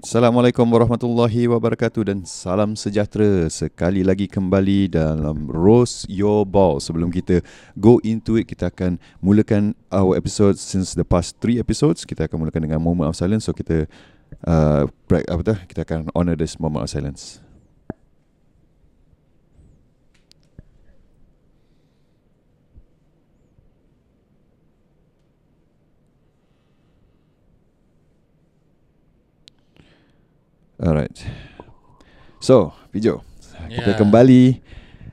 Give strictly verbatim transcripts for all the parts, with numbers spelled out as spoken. Alright, Assalamualaikum warahmatullahi wabarakatuh dan salam sejahtera sekali lagi kembali dalam Roast Your Balls. Sebelum kita go into it, kita akan mulakan our episode since the past three episodes. Kita akan mulakan dengan moment of silence. So kita uh, break, apa tu? Kita akan honour this moment of silence. Alright, so Pijo, yeah. Kita kembali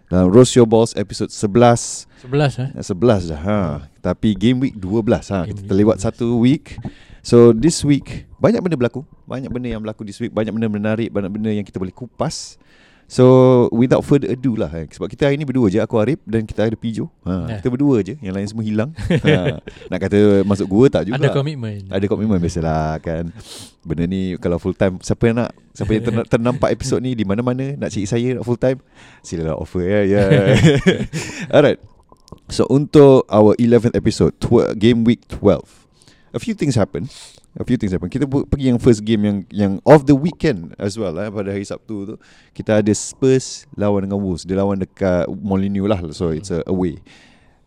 dalam Roast Your Balls episode eleven. eleven eh? eleven dah ha. Tapi game week twelve ha. Game kita terlewat satu week. So this week banyak benda berlaku. Banyak benda yang berlaku this week. Banyak benda menarik, banyak benda yang kita boleh kupas. So without further ado lah eh. Sebab kita hari ni berdua je. Aku Arif dan kita ada Pijo ha. Yeah. Kita berdua je. Yang lain semua hilang ha. Nak kata masuk gua tak juga. Ada komitmen. Ada komitmen biasalah kan. Benda ni kalau full time, siapa yang nak, siapa yang ter- ternampak episod ni di mana-mana, nak cari saya nak full time, silalah offer ya. Yeah, yeah. Alright. So untuk our eleventh episode, tw- game week twelve. A few things happen. A few things happen. Kita pergi yang first game yang yang of the weekend as well eh, pada hari Sabtu tu. Kita ada Spurs lawan dengan Wolves. Dia lawan dekat Molineux lah. So it's a away.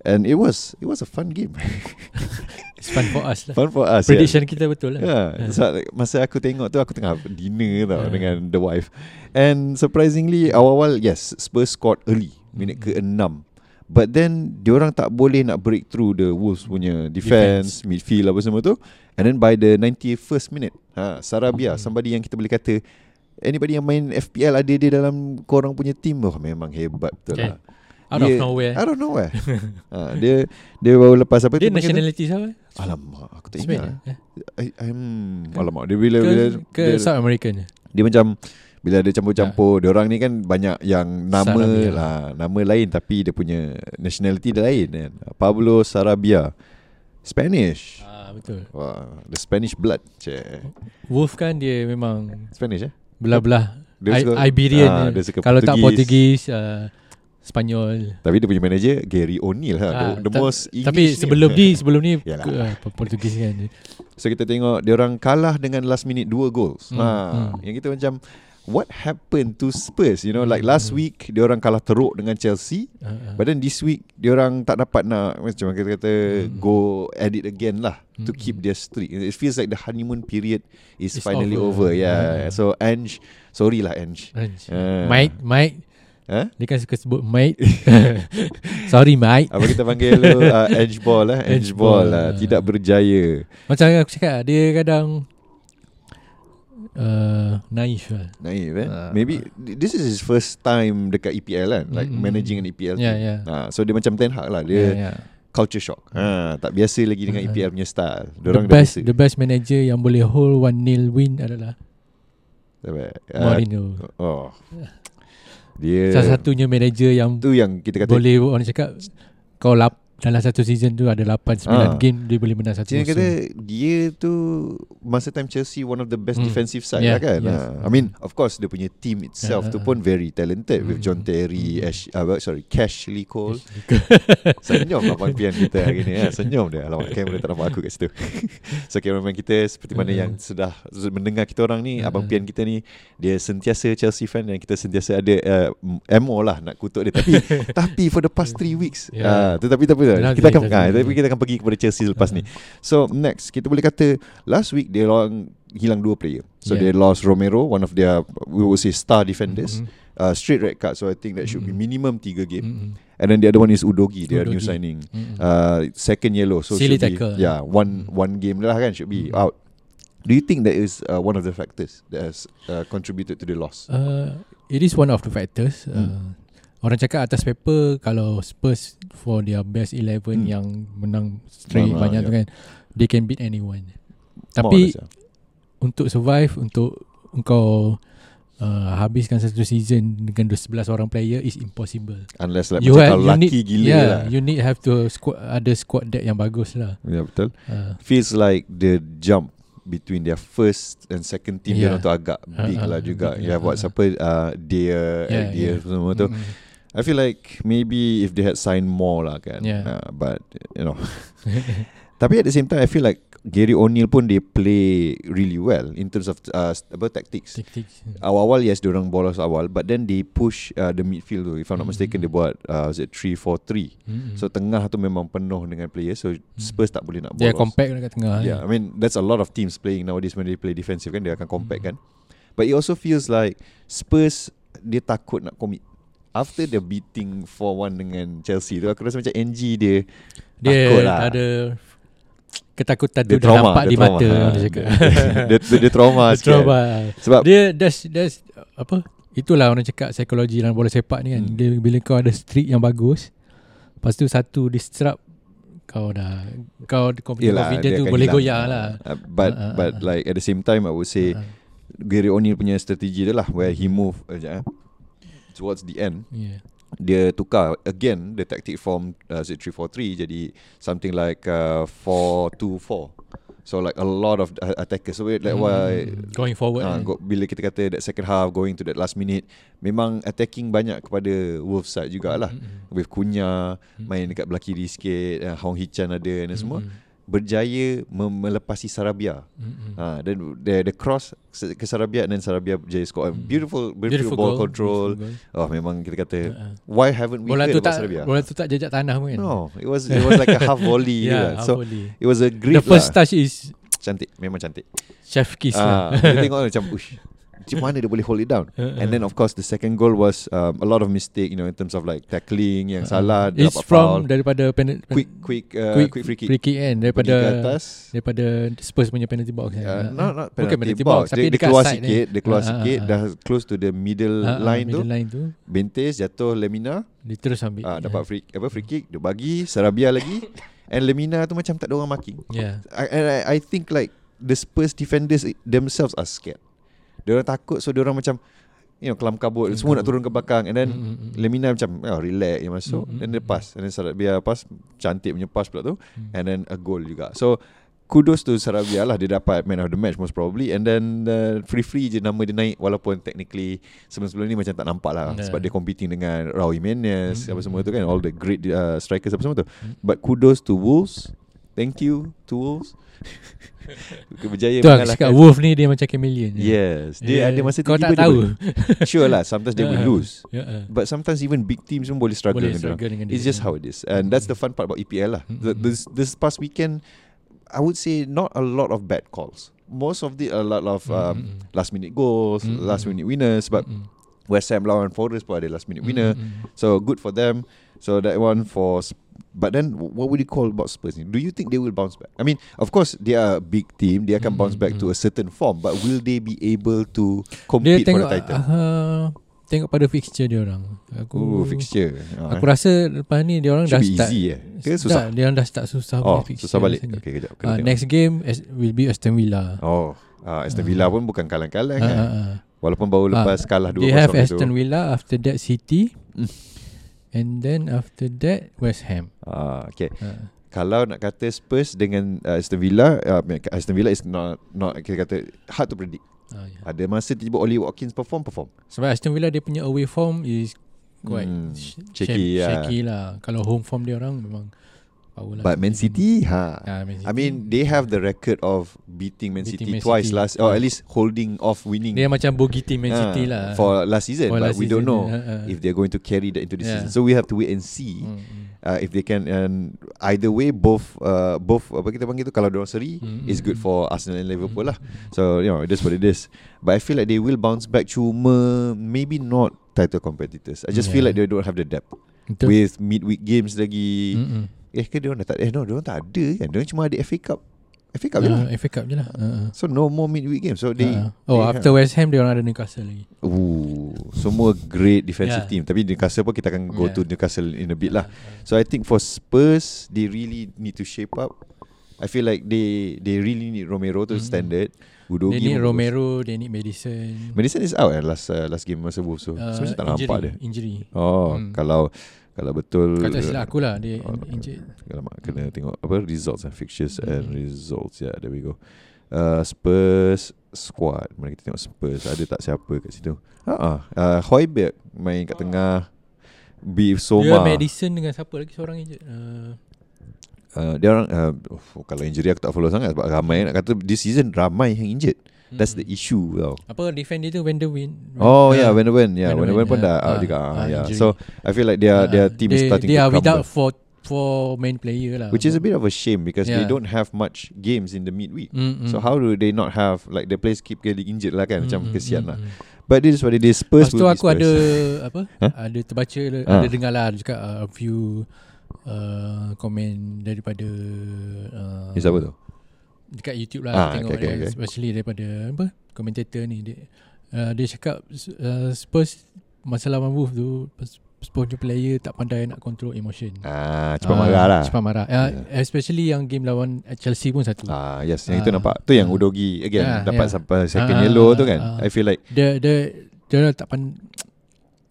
And it was It was a fun game. It's fun for us lah. Fun for us. Prediction yeah. Kita betul lah yeah. Yeah. So, masa aku tengok tu, aku tengah dinner tau yeah. Dengan the wife. And surprisingly, awal-awal yes, Spurs scored early, minit ke enam. But then diorang tak boleh nak break through the Wolves punya defense, defense. midfield apa semua tu. And then by the ninety-first minute ha, Sarabia, hmm. somebody yang kita boleh kata anybody yang main F P L ada dia dalam korang punya team. Oh memang hebat betul okay. lah. Out of nowhere. Out of nowhere. ha, dia dia baru lepas apa dia tu? Dia nationality siapa? Alamak, aku tak ingat. Eh? I, I'm alamak dia bila ke, bila ke dia, South American. Dia macam bila dia campur-campur, ha. Dia orang ni kan banyak yang nama lah, nama lain tapi dia punya nationality dia lain kan. Pablo Sarabia. Spanish. Ah betul. Wah, the Spanish blood. Cik. Wolf kan dia memang Spanish eh? Belah-belah. I, Iberian. Ha, kalau Portugis. Tak Portugis uh, Spanyol. Tapi dia punya manager Gary O'Neil ha, ha, the, the ta- most English. Tapi sebelum ni, sebelum ni uh, Portugis kan. So kita tengok dia orang kalah dengan last minute two goals. Hmm, ha, hmm. Yang kita macam what happened to Spurs, you know, like last hmm. week dia orang kalah teruk dengan Chelsea. Uh, uh. But then this week dia orang tak dapat nak macam kita kata hmm. go at it again lah hmm. to keep their streak. It feels like the honeymoon period is it's finally over. over. Yeah. yeah. So Ange, sorry lah Ange. Ange. Uh. Mike, Mike huh? Dia kan suka sebut mate. Sorry mate. Apa kita panggil tu uh, edge ball lah eh? Edge ball lah uh. Tidak berjaya. Macam aku cakap dia kadang uh, naif lah. Naif eh uh. Maybe this is his first time dekat E P L kan. Like mm-hmm. managing an E P L yeah, yeah. Uh, so dia macam Ten Hag lah. Dia yeah, yeah. culture shock uh, tak biasa lagi dengan uh. E P L punya style. Diorang the best, the best manager yang boleh hold one nil win adalah uh, Mourinho. Oh dia salah satunya manager yang tu yang kita kata boleh orang cakap kau lap dalam satu season tu ada eight nine ha. game dia boleh menang satu musim. Kata dia tu masa time Chelsea one of the best mm. defensive side yeah. lah kan. Yes. Ha. I mean of course dia punya team itself yeah. tu pun very talented mm. with John Terry, mm. Ash, uh, sorry Ashley Cole. Senyum lawan pian kita hari ni. Ha. Senyum dia. Alamak kamera tak nampak aku kat situ. So kameraman kita seperti mana yang sudah mendengar kita orang ni, abang pian kita ni dia sentiasa Chelsea fan dan kita sentiasa ada uh, M O lah nak kutuk dia tapi tapi for the past three weeks. Yeah. Ha. Tetapi tapi kita akan ha, tapi kita akan pergi kepada Chelsea selepas ni. So next kita boleh kata last week dia orang hilang dua player. So yeah. they lost Romero, one of their we would say star defenders, mm-hmm. uh, straight red card. So I think that should mm-hmm. be minimum three game. Mm-hmm. And then the other one is Odegaard, their new signing. Mm-hmm. Uh, second yellow, so silly should tackle. Be yeah one one game lah kan should be mm-hmm. out. Do you think that is uh, one of the factors that has uh, contributed to the loss? Uh, it is one of the factors. Mm. Uh, Orang cakap atas paper kalau Spurs for their best eleven hmm. yang menang straight nah, banyak yeah. tu kan, they can beat anyone. Tapi oh, untuk survive, untuk engkau uh, habiskan satu season dengan eleven orang player is impossible. Unless like you macam have, you need, gila yeah, lah. You need have to squad, ada squad depth yang bagus lah. Ya yeah, betul uh. Feels like the jump between their first and second team yeah. dia tu agak big uh, lah uh, juga big. Ya buat uh, siapa uh, Dia yeah, dia yeah. semua tu mm. I feel like maybe if they had signed more lah kan yeah. uh, but you know. Tapi at the same time I feel like Gary O'Neil pun they play really well in terms of uh, apa tactics. Tactics. Awal-awal yes diorang bolos awal, but then they push uh, the midfield tu. If I'm not mm-hmm. mistaken, dia buat uh, was it three four three. Mm-hmm. So tengah tu memang penuh dengan player. So mm-hmm. Spurs tak boleh nak bolos. Dia compact dekat tengah. Yeah, eh. I mean that's a lot of teams playing nowadays when they play defensive kan, dia akan compact mm-hmm. kan. But it also feels like Spurs dia takut nak commit. After the beating four one dengan Chelsea tu, aku rasa macam Angie dia Dia lah. ada ketakutan dia tu trauma, dah nampak di trauma. mata ha, dia, cakap. dia, dia, dia trauma dia sikit trauma. Sebab dia that's, that's, apa? Itulah orang cakap psikologi dalam bola sepak ni kan. hmm. Dia, bila kau ada streak yang bagus, lepas tu satu disrupt, kau dah Kau confident tu boleh goyang lah. uh, But uh, but uh, like at the same time I would say uh, Gary O'Neil punya strategi dia lah, where he move uh, towards the end, yeah. Dia tukar again the tactic from uh, three four three jadi something like uh, four two four. So like a lot of attackers, so like mm. why going forward uh, go, bila kita kata that second half going to that last minute, memang attacking banyak kepada Wolves side jugalah. mm. With Kunya mm. main dekat belah kiri sikit, uh, Hong Hichan ada dan mm. semua berjaya melepasi Sarabia. Mm-hmm. Ha, then the, the cross ke Sarabia, dan Sarabia berjaya score. Mm-hmm. beautiful, beautiful beautiful ball goal, control. Beautiful goal. Oh, memang kita kata uh-huh. why haven't we heard about Sarabia? Bola tu tak jejak tanah pun. No, it was it was like a half volley. Yeah, half so volley. It was a great. The first lah. touch is cantik, memang cantik. Chef kiss. Ah, ha, kita tengok macam push. Macam mana dia boleh hold it down. uh-uh. And then of course the second goal was um, a lot of mistake, you know, in terms of like tackling yang uh-uh. salah. It's from foul. Daripada pen- quick quick, uh, quick quick free kick, free kick kan, daripada atas, daripada Spurs punya penalty box. Yeah, uh, no, not penalty, penalty box, box. Dia, dia keluar sikit ni. Dia keluar uh-uh. sikit, dah close to the middle, uh-uh. line, middle tu. line tu Bentis jatuh, Lemina dia terus ambil, uh, dapat yeah. free, apa, free kick. Dia bagi Sarabia lagi. And Lemina tu macam tak ada orang marking. yeah. I, And I, I think like the Spurs defenders themselves are scared. Diorang takut, so diorang macam, you know, kelam kabut, semua kabut. Nak turun ke belakang. And then mm-hmm. Lemina macam oh, relax dia masuk. mm-hmm. And dia pass, and then Sarabia pass, cantik punya pass pula tu. mm. And then a goal juga. So kudos to Sarabia lah, dia dapat man of the match most probably. And then uh, free-free je nama dia naik, walaupun technically sebelum-sebelum ni macam tak nampak lah. yeah. Sebab dia competing dengan Raul Jimenez, mm-hmm. apa semua tu kan, all the great uh, strikers apa semua tu. mm. But kudos to Wolves. Thank you to Wolves. Berjaya mengalahkan. Wolf ni dia macam chameleon. Yes, dia yeah. ada masa kau tiba-tiba. Kau tak tahu. Sure lah, sometimes they will lose. yeah. But sometimes even big teams pun boleh struggle, boleh dengan, struggle dengan dia. It's just how it is. And mm-hmm. that's the fun part about E P L lah. mm-hmm. the, this, this past weekend I would say not a lot of bad calls. Most of the a lot of um, mm-hmm. last minute goals, mm-hmm. last minute winners. But mm-hmm. West Ham lawan Forest pun ada last minute winner. mm-hmm. So good for them. So that one for. But then what would you call about Spurs ni? Do you think they will bounce back? I mean, of course they are a big team, they akan mm-hmm. bounce back to a certain form, but will they be able to compete tengok, for the title? Uh, tengok pada fixture dia orang. Aku Ooh, fixture. Oh, aku eh. rasa lepas ni dia orang dah start easy, eh? Ke susah? Dah, dia orang dah start susah. Oh, susah balik. Okay, kejap, uh, next game will be Aston Villa. Oh, uh, Aston Villa uh, pun bukan kalang-kalang uh, kan. Uh, uh, Walaupun baru uh, lepas kalah dua kosong. They have Aston Villa, after that City. And then after that West Ham. Ah, okay. Uh. Kalau nak kata Spurs dengan uh, Aston Villa, uh, Aston Villa is not not kita kata hard to predict. Uh, yeah. Ada masa tiba Ollie Watkins perform perform. Sebab Aston Villa dia punya away form is quite hmm, shaky, yeah. shaky lah. Kalau home form dia orang memang power lah. But Man City, ha. Yeah, Man City, I mean they have the record of beating Man beating City Man twice City. last, or at least holding off winning. Dia macam bogey team Man City ha, lah for last season. For but last we season, don't know uh, if they're going to carry that into this yeah. season. So we have to wait and see mm-hmm. uh, if they can. And either way, both uh, both apa kita panggil tu, kalau diorang seri mm-hmm. is good for Arsenal and Liverpool mm-hmm. lah. So you know that's what it is. But I feel like they will bounce back. Cuma maybe not title competitors. I just yeah. feel like they don't have the depth Betul. with midweek games lagi. Mm-hmm. Eh ke diorang tak Eh no diorang tak ada kan. Diorang cuma ada F A Cup FA Cup je uh, lah FA Cup je lah uh. So no more midweek game. So they uh. Oh they after have. West Ham diorang ada Newcastle lagi. Ooh, semua great defensive yeah. team. Tapi Newcastle pun kita akan go yeah. to Newcastle in a bit lah. So I think for Spurs, they really need to shape up. I feel like they they really need Romero to mm. standard. Udogi they need Romero, they need Madison. Madison is out eh, last uh, last game masa Wolves. So uh, sebenarnya tak injury, nampak dia injury. Oh mm. kalau Kalau betul kata silap akulah dia oh, injured. Kena tengok apa results and fixtures mm. and results. Yeah, there we go. uh, Spurs squad, mari kita tengok Spurs ada tak siapa kat situ. Ha ah, Højbjerg main kat tengah. Beef Soma. Dia Madison dengan siapa lagi seorang injured. Uh, uh, dia orang uh, oh, kalau injury aku tak follow sangat sebab ramai nak kata this season ramai yang injured. That's the issue tau. Apa defend dia tu Van der Wen. Oh yeah, Van der Wen. Yeah, Van der Wen pun dah out juga. Yeah. So I feel like their their team is starting to crumble. They are without for for main player lah. Which is a bit of a shame because yeah. they don't have much games in the midweek. Mm-hmm. So how do they not have like the players keep getting injured lah kan? Macam mm-hmm. kesian lah. Mm-hmm. But this is what it is. Spurs will be Spurs. Lepas tu aku ada apa? Huh? Ada terbaca, ha. ada dengar lah juga uh, a few uh, komen daripada uh, Is apa tu? Dekat YouTube lah, ah, tengok okay, okay, okay. especially daripada apa komentator ni dia, uh, dia cakap uh, Spurs masalah Wolves tu Spurs player tak pandai nak control emotion. Ah, cepat uh, marah lah. Cepat marah. Uh, yeah. Especially yang game lawan Chelsea pun satu. Ah, yes, yang uh, itu nampak. Tu yang uh, Odegaard again yeah, dapat yeah. sampai second uh, yellow uh, tu kan. Uh, I feel like the the dia tak pandai,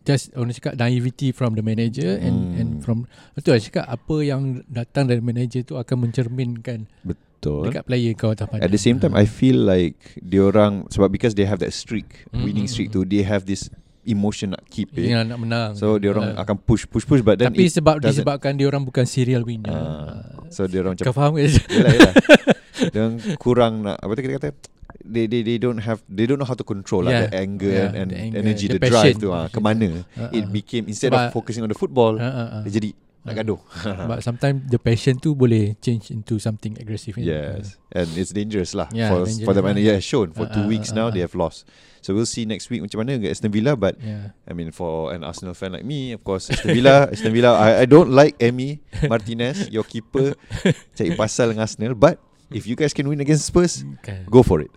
just orang cakap naivety from the manager and hmm. and from betul lah cakap apa yang datang dari manager tu akan mencerminkan betul dekat player kau tak pandai. At the same time uh. I feel like diorang sebab because they have that streak mm-hmm. winning streak tu, they have this emotion nak keep eh. ya, nak menang. So diorang uh. akan push push push but then tapi sebab disebabkan diorang bukan serial winner. Uh. So diorang kau faham ke? Yalah yalah. Diorang kurang nak apa tu kita kata They, they they don't have they don't know how to control yeah. like, the anger yeah, and, and the anger, energy, the, the drive passion. tu ah kemana uh-uh. it became instead but, of focusing on the football uh-uh. dia jadi uh-uh. nak gaduh. But sometimes the passion tu boleh change into something aggressive. Yes, uh. and it's dangerous lah yeah, for dangerous for the man. Yeah, shown for uh-uh. two weeks uh-uh. now they have lost. So we'll see next week macam mana Aston Villa. But yeah. I mean for an Arsenal fan like me, of course Aston Villa, Aston Villa. I, I don't like Emi Martinez, your keeper. Cari pasal dengan Arsenal, but if you guys can win against Spurs, okay. go for it.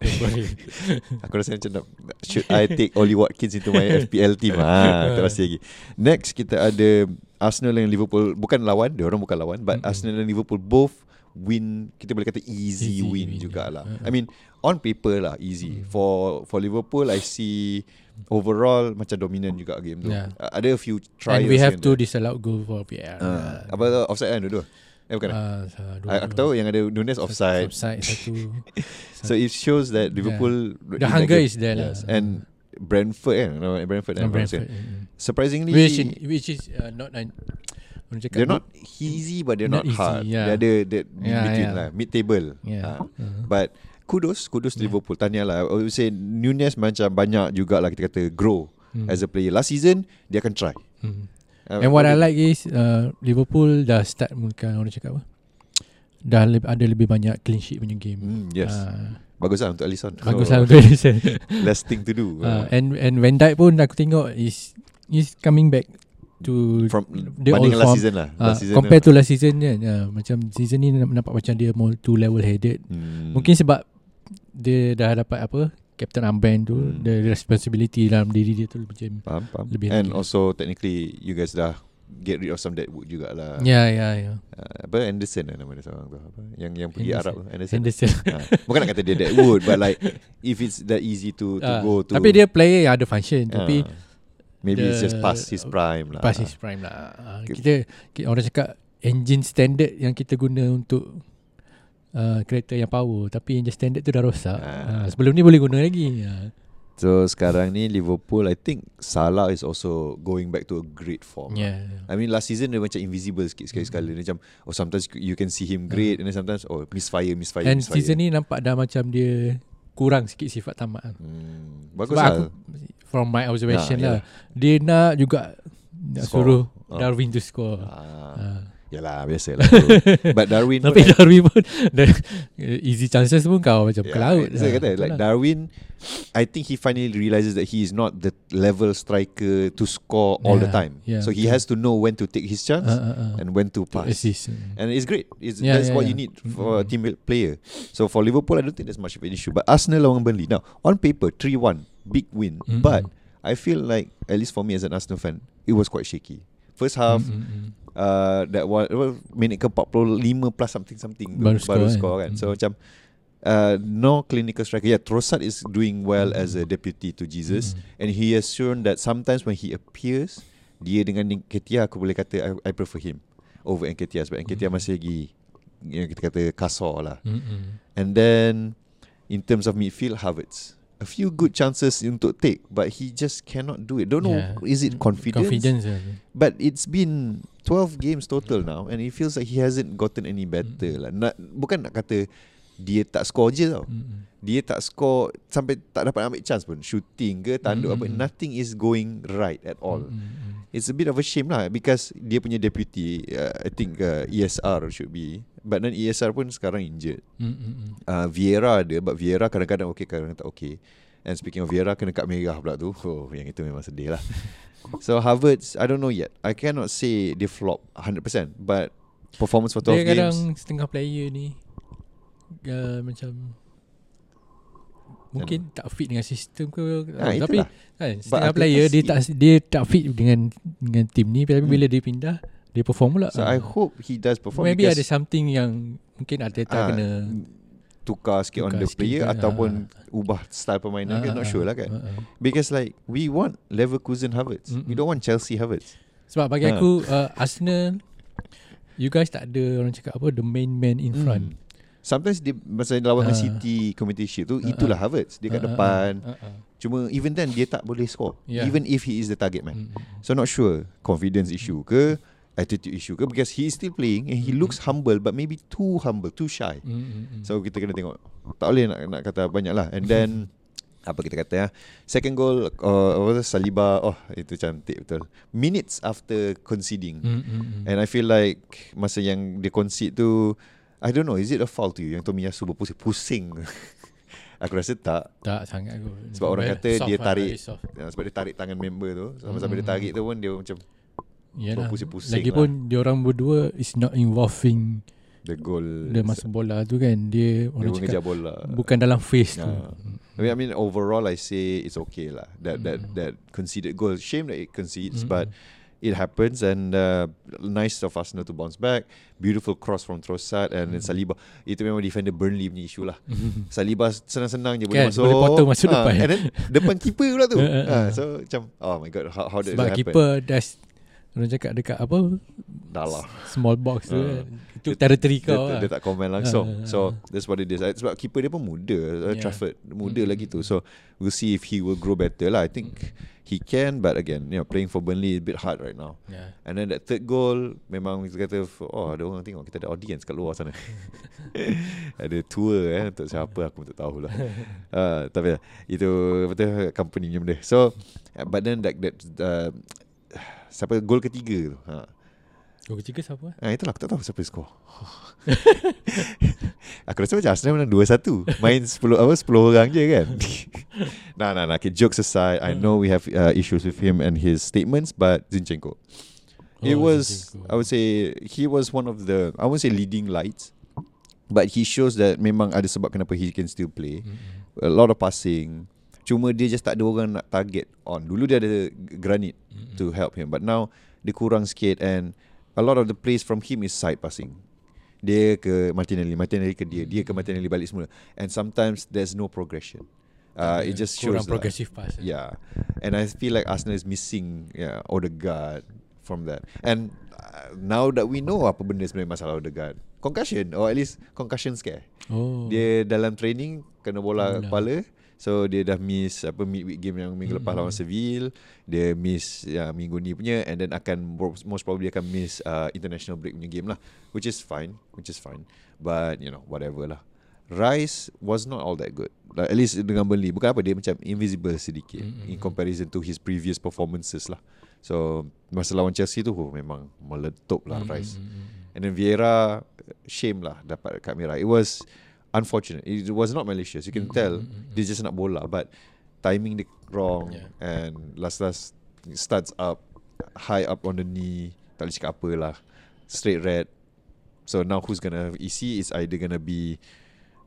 Aku rasa macam should I take Ollie Watkins into my F P L team? Ha, terus lagi. Next kita ada Arsenal dan Liverpool. Bukan lawan, dia orang bukan lawan, but mm-hmm. Arsenal dan Liverpool both win. Kita boleh kata easy, easy win, win jugalah. Yeah. I mean on paper lah easy. Mm. For for Liverpool, I see overall macam dominant juga game tu. Yeah. Uh, ada a few tries. And we have to disallow goal for P R. Uh, apa tu offside kan dulu? Eh, bukan uh, dua, aku dua. tahu yang ada Nunes offside, offside satu, so it shows that Liverpool yeah. the hunger is there yes. lah. And Brentford kan no, Brentford, no, Brentford yeah. surprisingly which, in, which is uh, not an, they're not easy but they're not, not hard easy, yeah. they're ada yeah, between yeah. lah mid table yeah. uh, uh-huh. but kudos kudos yeah. Liverpool tanya lah. I would say Nunes macam banyak jugalah kita kata grow hmm. as a player last season dia akan try hmm. And what I like is uh, Liverpool dah start mungkin orang cakap apa? Dah le- ada lebih banyak clean sheet punya game. Mm, yes. Uh, Baguslah untuk Alisson. Baguslah oh. untuk Alisson. Less thing to do. Uh, and and Van Dijk pun aku tengok is is coming back to from banding last form. season lah. Last uh, season compared to last season kan. Uh, macam season ni nampak macam dia more too level headed. Mm. Mungkin sebab dia dah dapat apa? Captain armband tu hmm. the responsibility dalam diri dia tu macam faham, faham. lebih and lagi. Also technically you guys dah get rid of some deadwood jugalah. Ya yeah, ya yeah, ya. Yeah. Uh, apa Anderson lah nama dia seorang tu apa yang yang pergi Anderson. Arab Anderson. Anderson. uh, bukan nak kata dia deadwood but like if it's that easy to to uh, go to. Tapi dia player yang ada function uh, tapi maybe it's just past his prime lah. Past his prime lah. Uh, kita, kita orang cakap engine standard yang kita guna untuk Uh, kereta yang power tapi engine standard tu dah rosak. Ah. Uh, sebelum ni boleh guna lagi. Uh. So sekarang ni Liverpool I think Salah is also going back to a great form. Yeah. Lah. I mean last season dia macam invisible sikit sekali sekala dia macam oh sometimes you can see him great uh. and then sometimes oh misfire misfire and misfire. And season ni nampak dah macam dia kurang sikit sifat tamak. Hmm. Bagus lah. Aku, from my observation nah, lah. Yeah. Dia nak juga nak score. suruh uh. Darwin to score. Ah. Uh. Yalah biasalah. But Darwin Tapi pun Darwin pun easy chances pun kau macam yeah, ke laut. Saya so kata ha, like Darwin I think he finally realizes that he is not the level striker to score yeah, all the time. Yeah, so he yeah. has to know when to take his chance uh, uh, uh, and when to pass. Assist. And it's great. It's yeah, that's yeah, what yeah. you need for mm-hmm. a team player. So for Liverpool I don't think there's much of an issue. But Arsenal lawan Burnley. Now on paper three one big win mm-hmm. but I feel like at least for me as an Arsenal fan it was quite shaky. First half mm-hmm. Uh, that one minit ke forty-five plus something something baru, tu, baru score kan, kan. Mm. So macam uh, no clinical striker. Yeah, Trossard is doing well mm. as a deputy to Jesus mm. and he has shown that sometimes when he appears dia dengan Nketiah aku boleh kata I, I prefer him over Nketiah sebab Nketiah mm. masih lagi yang kita kata kasar lah. Mm-mm. And then in terms of midfield Havertz a few good chances untuk take but he just cannot do it. Don't yeah. know is it confidence? Confidence. Yeah. But it's been twelve games total now, and it feels like he hasn't gotten any better mm. lah. Nak, bukan nak kata dia tak score je tau. Mm. Dia tak score sampai tak dapat ambil chance pun, shooting ke tanduk mm. apa, nothing is going right at all. Mm. It's a bit of a shame lah, because dia punya deputy uh, I think uh, E S R should be, but then E S R pun sekarang injured. Mm. Uh, Vieira ada, but Vieira kadang-kadang okay, kadang-kadang tak okay. And speaking of Vieira, kena kad merah pula tu. Oh, yang itu memang sedih lah. So Havertz, I don't know yet. I cannot say dia flop one hundred percent, but performance for twelve games. Dia kadang setengah player ni uh, macam mungkin tak fit dengan sistem ke, ha, tapi kan, setengah player dia tak dia tak fit dengan dengan team ni, tapi hmm. bila dia pindah dia perform pula. So uh. I hope he does perform. Maybe ada something yang mungkin Arteta uh, kena tukar sikit tukar on the sikit player kan, ataupun uh, ubah style permainan uh, kan, not sure lah kan. Uh, uh. Because like we want Leverkusen Havertz, mm-hmm. we don't want Chelsea Havertz. Sebab bagi uh. aku uh, Arsenal, you guys tak ada orang cakap apa, the main man in mm. front. Sometimes dia masa lawan Man uh, City Community tu, uh, itulah Havertz, dia kat uh, depan. Uh, uh, uh. Cuma even then dia tak boleh score, yeah. even if he is the target man. Mm-hmm. So not sure confidence issue ke, attitude issue ke, because he is still playing and he mm-hmm. looks humble, but maybe too humble, too shy. Mm-hmm. So kita kena tengok. Tak boleh nak, nak kata banyak lah. And then apa kita kata ya, second goal uh, Saliba, oh itu cantik betul, minutes after conceding. Mm-hmm. And I feel like masa yang dia concede tu, I don't know, is it a foul to you? Yang Tomiyasu berpusing-pusing. Aku rasa tak Tak sangat aku. Sebab orang well, kata dia tarik ya, sebab dia tarik tangan member tu. Sama-sama mm. dia tarik tu pun dia macam berpusing-pusing. Lagipun lah, dia orang berdua is not involving the goal. Dia masuk bola tu kan, dia orang dia cakap bola, bukan dalam face yeah. tu. I mean overall I say it's okay lah, That mm. that that conceded goal. Shame that it concedes, mm. but it happens, and uh, nice of Arsenal to bounce back. Beautiful cross from Trossard and mm. Saliba. Itu memang defender Burnley punya isu lah. Mm. Saliba senang-senang je boleh masuk. Boleh potong masuk ha, depan. And then depan keeper pula tu. ha, so macam oh my god, how, how did it happen? Sebab keeper dah orang cakap dekat apa? Dah lah. Small box tu. Uh, itu territory dia, kau dia, lah. Dia tak komen langsung. Uh, so that's what it is. Sebab keeper dia pun muda. Yeah. Trafford muda mm. lagi tu. So we'll see if he will grow better lah. I think he can, but again, you know, playing for Burnley is a bit hard right now. Yeah. And then that third goal, memang kita kata, oh, ada orang tengok, kita ada audience kat luar sana. Ada tour eh, untuk siapa aku tak tahulah. Uh, tapi itu betul company punya benda. So, but then that, that uh, siapa gol ketiga tu? Ha. Gol ketiga siapa? Ha, itulah aku tak tahu siapa skor. Aku rasa macam Arsenal menang two one. Main sepuluh apa sepuluh orang je kan. Nah nah nah, okay, jokes aside, I know we have uh, issues with him and his statements, but Zinchenko. It oh, was Zinchenko. I would say he was one of the, I won't say leading lights, but he shows that memang ada sebab kenapa he can still play. Mm-hmm. A lot of passing. Cuma dia just tak ada orang nak target on. Dulu dia ada Granit mm-hmm. to help him, but now dia kurang sikit, and a lot of the plays from him is side passing. Dia ke Martinelli, Martinelli ke dia, dia ke Martinelli, balik semula. And sometimes there's no progression. Uh, it just kurang shows progressive lah. Pass. Yeah. And I feel like Arsenal is missing yeah, Odegaard from that. And uh, now that we know apa benda sebenarnya masalah Odegaard, concussion, or at least concussion scare. Oh. Dia dalam training kena bola oh, kepala. So dia dah miss apa midweek game yang minggu lepas mm-hmm. lawan Seville. Dia miss ya, minggu ni punya, and then akan most probably akan miss uh, international break punya game lah, which is fine, which is fine. But you know, whatever lah. Rice was not all that good. Like, at least dengan Burnley, bukan apa, dia macam invisible sedikit mm-hmm. in comparison to his previous performances lah. So masa lawan Chelsea tu oh, memang meletup lah mm-hmm. Rice. And then Vieira, shame lah dapat kad merah. It was unfortunate. It was not malicious. You can mm-hmm. tell mm-hmm. dia just nak bola, but timing dia wrong yeah. and last-last starts up high up on the knee. Tak boleh cakap apa lah. Straight red. So now who's gonna isi? It's either gonna be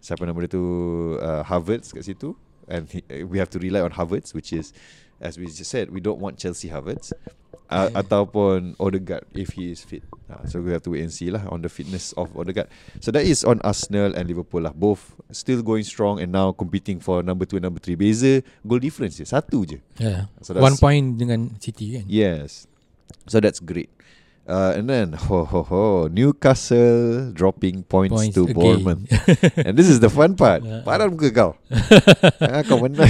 siapa nama dia tu uh, Havertz kat situ, and he, we have to rely on Havertz, which is as we just said, we don't want Chelsea Havertz. Uh, ataupun Odegaard if he is fit. Uh, so we have to wait and see lah on the fitness of Odegaard. So that is on Arsenal and Liverpool lah. Both still going strong and now competing for number two and number three. Beza goal difference je, satu je. Yeah. So one point dengan City kan. Yes. So that's great. Uh, and then ho, ho, ho, Newcastle dropping points, points to okay. Bournemouth. And this is the fun part. Parah muka kau. Ha, kau menang.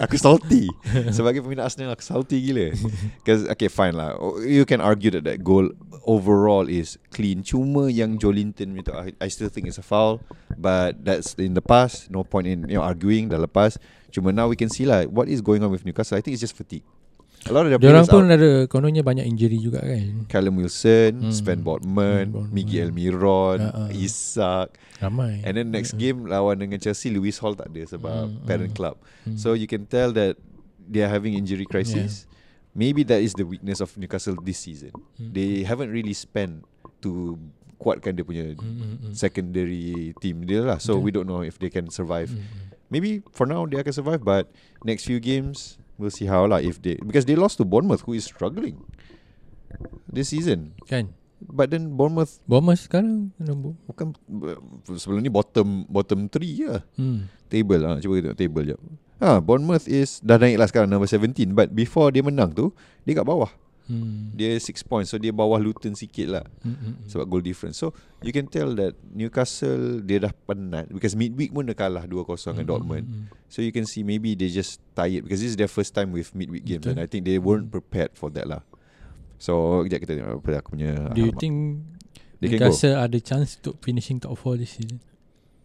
Aku salty. Sebagai peminat Arsenal, aku salty gila. Because, okay, fine lah, you can argue that that goal overall is clean. Cuma yang Joelinton itu, I, I still think it's a foul. But that's in the past. No point in, you know, arguing. Dah lepas. Cuma now we can see lah what is going on with Newcastle. I think it's just fatigue. A lot of diorang pun out. Ada kononnya banyak injury juga kan. Callum Wilson, hmm. Sven Botman, hmm. Miguel Almiron, uh-uh. Isak ramai. And then next uh-uh. game lawan dengan Chelsea, Lewis Hall tak ada sebab uh-uh. parent club. uh-uh. So you can tell that they are having injury crisis. yeah. Maybe that is the weakness of Newcastle this season. uh-uh. They haven't really spent to kuatkan dia punya uh-uh. secondary team dia lah. So uh-huh. we don't know if they can survive. uh-huh. Maybe for now they can survive, but next few games we'll see how lah, if they, because they lost to Bournemouth, who is struggling this season. Kan. But then Bournemouth Bournemouth sekarang nombor bukan sebelum ni bottom bottom three lah. Hmm. Table ah, ha, cuba tengok table jap. Ha, Bournemouth is dah naik lah sekarang number seventeen, but before dia menang tu dia kat bawah. Hmm. Dia six points, so dia bawah Luton sikit lah. hmm. Sebab goal difference. So you can tell that Newcastle dia dah penat, because midweek pun dia kalah two nil dengan hmm. Dortmund. hmm. So you can see maybe they just tired, because this is their first time with midweek games. Betul. And I think they weren't prepared for that lah. So sekejap kita tengok aku punya. Do you think Newcastle ada chance to finishing top four this season?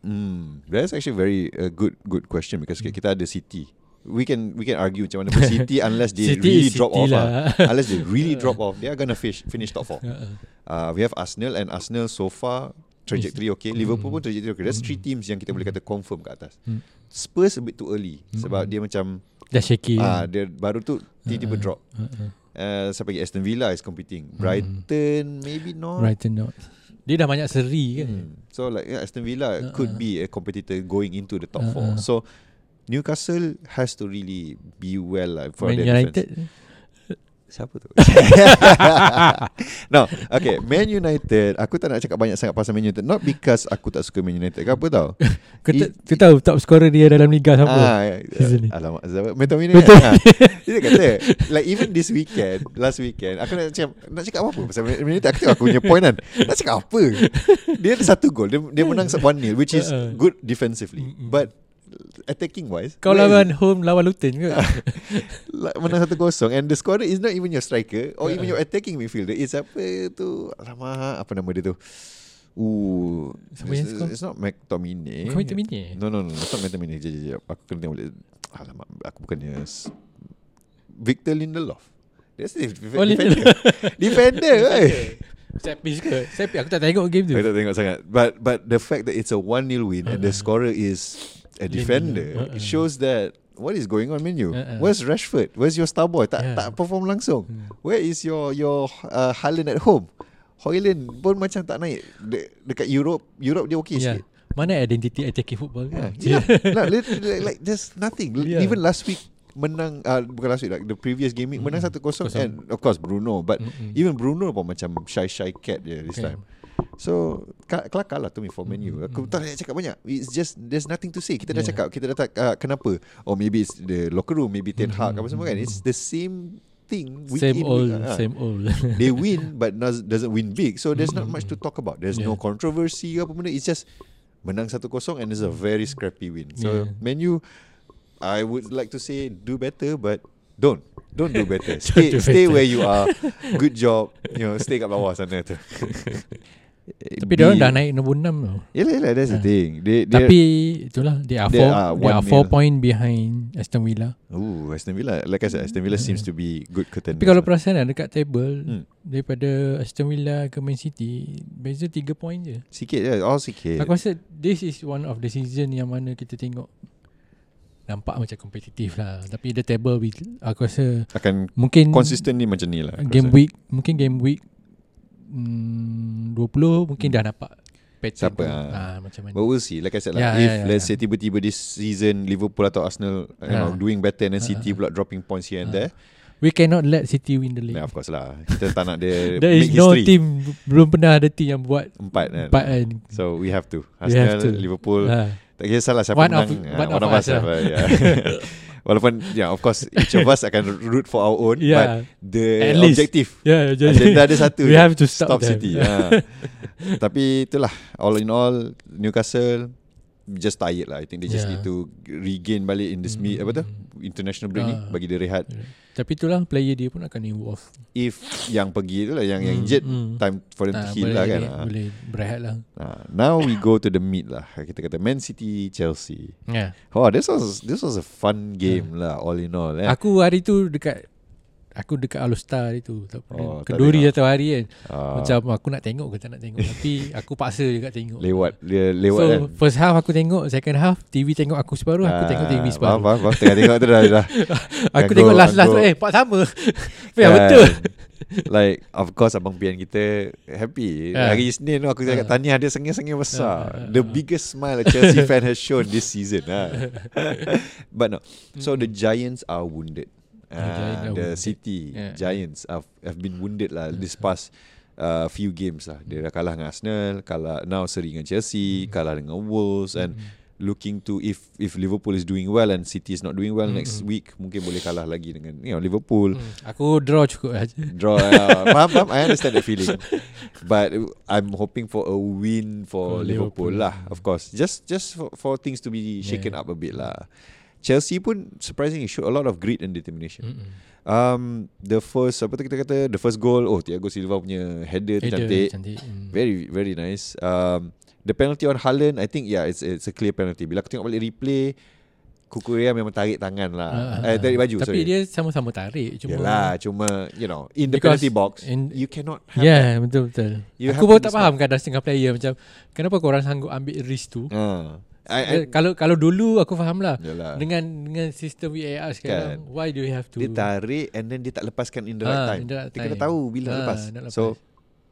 Hmm, that's actually very uh, good good question, because hmm. kita ada City. We can we can argue macam mana pun City, unless they City really City drop City off lah. uh, Unless they really drop off, they are gonna finish, finish top four. uh, We have Arsenal, and Arsenal so far trajectory okay. Liverpool mm. pun trajectory okay. That's mm. three teams yang kita boleh kata confirm kat atas. mm. Spurs a bit too early, mm. sebab dia macam dah shaky. uh, Dia baru tu tiba-tiba uh, drop. uh, uh. uh, Siapa lagi? Aston Villa is competing. Brighton mm. maybe not Brighton not dia dah banyak seri kan. mm. So like yeah, Aston Villa uh, could uh. be a competitor going into the top uh, four. uh. So Newcastle has to really be well uh, for Man United. Defense. Siapa tu? No, okay, Man United. Aku tak nak cakap banyak sangat pasal Man United. Not because aku tak suka Man United ke apa tau. Kau It, t- tahu top scorer dia dalam liga siapa? Ah, uh, alamak, Metomini. Ah. Dia kata like even this weekend, last weekend, aku nak cakap nak cakap apa pasal Man United. Aku tengok aku punya point kan. Nak cakap apa? Dia ada satu gol. Dia, dia menang one nil, which is good defensively. But attacking wise, kau lawan home lawan Luton ke? Menang one nil, and the scorer is not even your striker or even your attacking midfielder. It's apa tu? Alamak, apa nama dia tu? Ooh, it's, it's not McTominay. McTominay? No, no, no, it's not McTominay. Jap, jap, aku kena tengok balik. Alamak, aku bukannya Victor Lindelof. That's the defender. Oh, Lindelof. Defender, why? Sepi ke? Sepi, aku tak tengok game tu. Aku tak tengok sangat. But but the fact that it's a one nil win and the scorer is a defender, uh-uh. it shows that what is going on, menu. Uh-uh. Where's Rashford? Where's your star boy? Tak yeah. tak perform langsung. Yeah. Where is your your uh, Haaland at home? Haaland pun macam tak naik. De- dekat Europe, Europe dia okay yeah. sikit. Mana identity attacking football? Yeah. yeah. yeah. like, like, like there's nothing. Yeah. Even last week menang uh, bukan last week, like the previous game mm. menang one nil, and of course Bruno, but mm-hmm. even Bruno pun macam shy-shy cat dia this okay. time. So kelakar lah to me for Man U. Aku tak nak cakap banyak. It's just there's nothing to say. Kita dah yeah. cakap, kita dah tak uh, kenapa. Or maybe it's the locker room, maybe Ten Hag mm-hmm. apa semua kan. It's the same thing. Same old, week, same ha. old. They win but doesn't win big. So there's not much to talk about. There's yeah. no controversy apa benda. It's just menang one nil, and it's a very scrappy win. So yeah. Man U, I would like to say do better, but don't. Don't do better. Stay do stay better. Where you are. Good job. You know, stay kat bawah sana tu. Tapi dia orang dah naik nombor six tau. Yelah, yelah, that's the thing. They, Tapi itulah, they are four point behind Aston Villa. Oh, Aston Villa. Like I said, Aston Villa seems to be good contender. Tapi kalau perasan lah dekat table, hmm. daripada Aston Villa ke Man City, beza three point je. Sikit je, all sikit. Aku rasa this is one of the season yang mana kita tengok nampak macam kompetitif lah. Tapi the table we, aku rasa akan mungkin consistently macam ni lah. Game rasa. week, mungkin game week Mm, twenty mungkin dah nampak pattern tu, ha, macam mana. But we'll see. Like I said yeah, lah, yeah, if yeah, let's yeah. say tiba-tiba this season Liverpool atau Arsenal you ha. know, doing better, and then ha. City pula dropping points here ha. and there. We cannot let City win the league. Yeah, of course lah. Kita tak nak dia make history. There is no team, belum pernah ada team yang buat empat, empat kan. So we have to Arsenal, we have to. Liverpool ha. Tak kisahlah siapa one menang of, ha, one, one of us, us lah. Walaupun yeah, of course each of us akan root for our own, yeah, but the at objective least, yeah, agenda ada satu, we have to stop, stop City. Ha. Tapi itulah, all in all Newcastle just tired lah. I think they just yeah. need to regain balik in this mm. meet, apa tu, international break uh. ni, bagi dia rehat. Yeah. Tapi itulah, player dia pun akan involve. If yang pergi itulah, yang mm, yang injet mm. time for them to heal lah kan. Ha. Boleh berehat lah. Ha. Now we go to the meet lah. Kita kata Man City Chelsea. Yeah. Oh, this was this was a fun game yeah. lah, all in all. Eh. Aku hari tu dekat aku dekat Alustar hari tu. Tak oh, keduri satu hari kan. Ah. Macam aku nak tengok ke tak nak tengok, tapi aku paksa juga tengok. Lewat dia lewat so, kan. First half aku tengok, second half T V tengok aku separuh, aku ah, tengok T V separuh. Faham, faham, tengah tengok tu dah. dah. Aku tengok last-last eh part sama. Ya betul. Like of course abang Pian kita happy. Yeah. Hari Isnin tu aku cakap yeah. tahniah dia, sengih-sengih besar. Yeah. The biggest smile a Chelsea fan has shown this season. But no. So the Giants are wounded. Uh, the City yeah. Giants have, have been wounded lah this past uh, few games lah. Dia dah kalah dengan Arsenal, kalah now seri dengan Chelsea, mm. kalah dengan Wolves, and mm. looking to if if Liverpool is doing well and City is not doing well mm. next week, mungkin boleh kalah lagi dengan you know, Liverpool. Mm. Aku draw cukup aja. Draw. Uh, faham, faham. I understand that feeling, but I'm hoping for a win for, for Liverpool, Liverpool lah. Of course, just just for, for things to be shaken yeah. up a bit lah. Chelsea pun surprisingly showed a lot of grit and determination. Mm-hmm. Um, the first apa tu kita kata the first goal, oh Thiago Silva punya header, header cantik, cantik. Mm. very very nice. Um, the penalty on Haaland, I think yeah it's it's a clear penalty. Bila aku tengok balik replay, Kukurea memang tarik tangan lah, uh, eh, tarik baju. Tapi sorry. Dia sama-sama tarik. Cuma Yalah, cuma you know, in the penalty box, in, you cannot have yeah, that. betul-betul. You aku baru tak faham kadang setengah player macam, kenapa korang sanggup ambil risk tu? Uh. I, I, kalau kalau dulu aku faham lah, dengan dengan sistem V A R sekarang kan, why do you have to, dia tarik and then dia tak lepaskan in the right ah, time, the right dia kena tahu bila ha, lepas. lepas so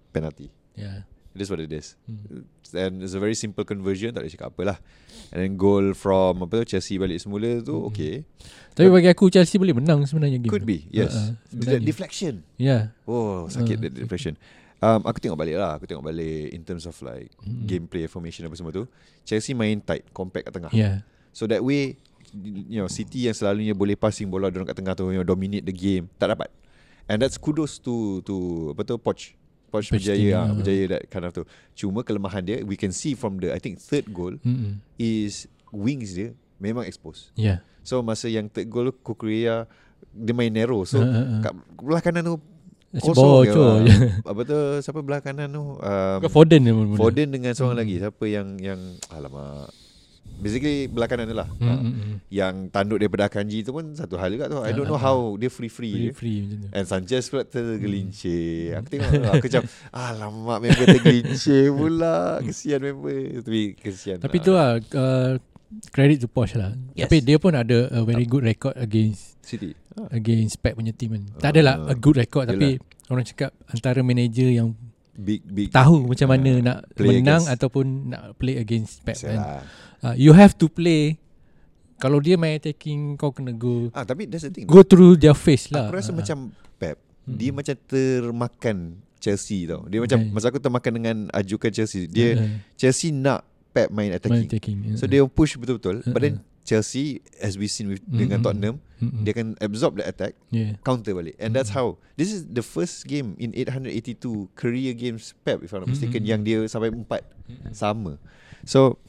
penalty yeah. It is what it is. hmm. And it's a very simple conversion, tak boleh cakap apalah. And then goal from apa tu, Chelsea balik semula tu. hmm. Okay, tapi bagi aku Chelsea boleh menang sebenarnya game could tu. be yes uh, uh, deflection yeah oh sakit uh, deflection okay. Um, aku tengok balik lah Aku tengok balik in terms of like mm. gameplay, formation apa semua tu, Chelsea main tight, compact kat tengah. yeah. So that way, you know, City yang selalunya boleh passing bola dorang kat tengah tu, you know, dominate the game, tak dapat. And that's kudos to to apa tu, Poch Poch berjaya lah, berjaya that kind of tu. Cuma kelemahan dia, we can see from the I think third goal, mm-hmm. is wings dia memang exposed. yeah. So masa yang third goal, Kukurea dia main narrow, so uh, uh, uh. kat belah kanan tu kosong je lah. Apa tu, siapa belah kanan tu, um, Foden Foden dengan seorang hmm. lagi, siapa yang yang alamak, basically belah kanan tu lah. hmm, uh, hmm. Yang tanduk daripada Akanji tu pun satu hal juga tu. I don't know how dia free-free, free, free and Sanchez pula tergelincir. hmm. Aku tengok aku macam alamak, member tergelincir pula, kesian member. Tapi kesian Tapi lah. tu lah uh, credit to Poch lah. yes. Tapi dia pun ada a very good record against City, ah. against Pep punya team kan. ah. Tak adalah a good record, Yalah. tapi orang cakap antara manager yang big, big, tahu macam mana uh, nak menang against, ataupun nak play against Pep kan. uh, You have to play. Kalau dia main attacking, kau kena go ah, tapi that's the thing, go through their face lah. Aku rasa ah. macam Pep, hmm. dia macam termakan Chelsea tau. Dia macam yeah. masa aku termakan dengan ajukan Chelsea, Dia yeah. Chelsea nak Pep main attacking, main attacking yeah. so dia push betul-betul. uh-uh. But then Chelsea, as we seen with, mm-hmm. dengan Tottenham, mm-hmm. they can absorb the attack, yeah. counter balik, and mm-hmm. that's how. This is the first game in eight eighty-two career games Pep, if I'm not mistaken, mm-hmm. yang dia sampai empat mm-hmm. sama. So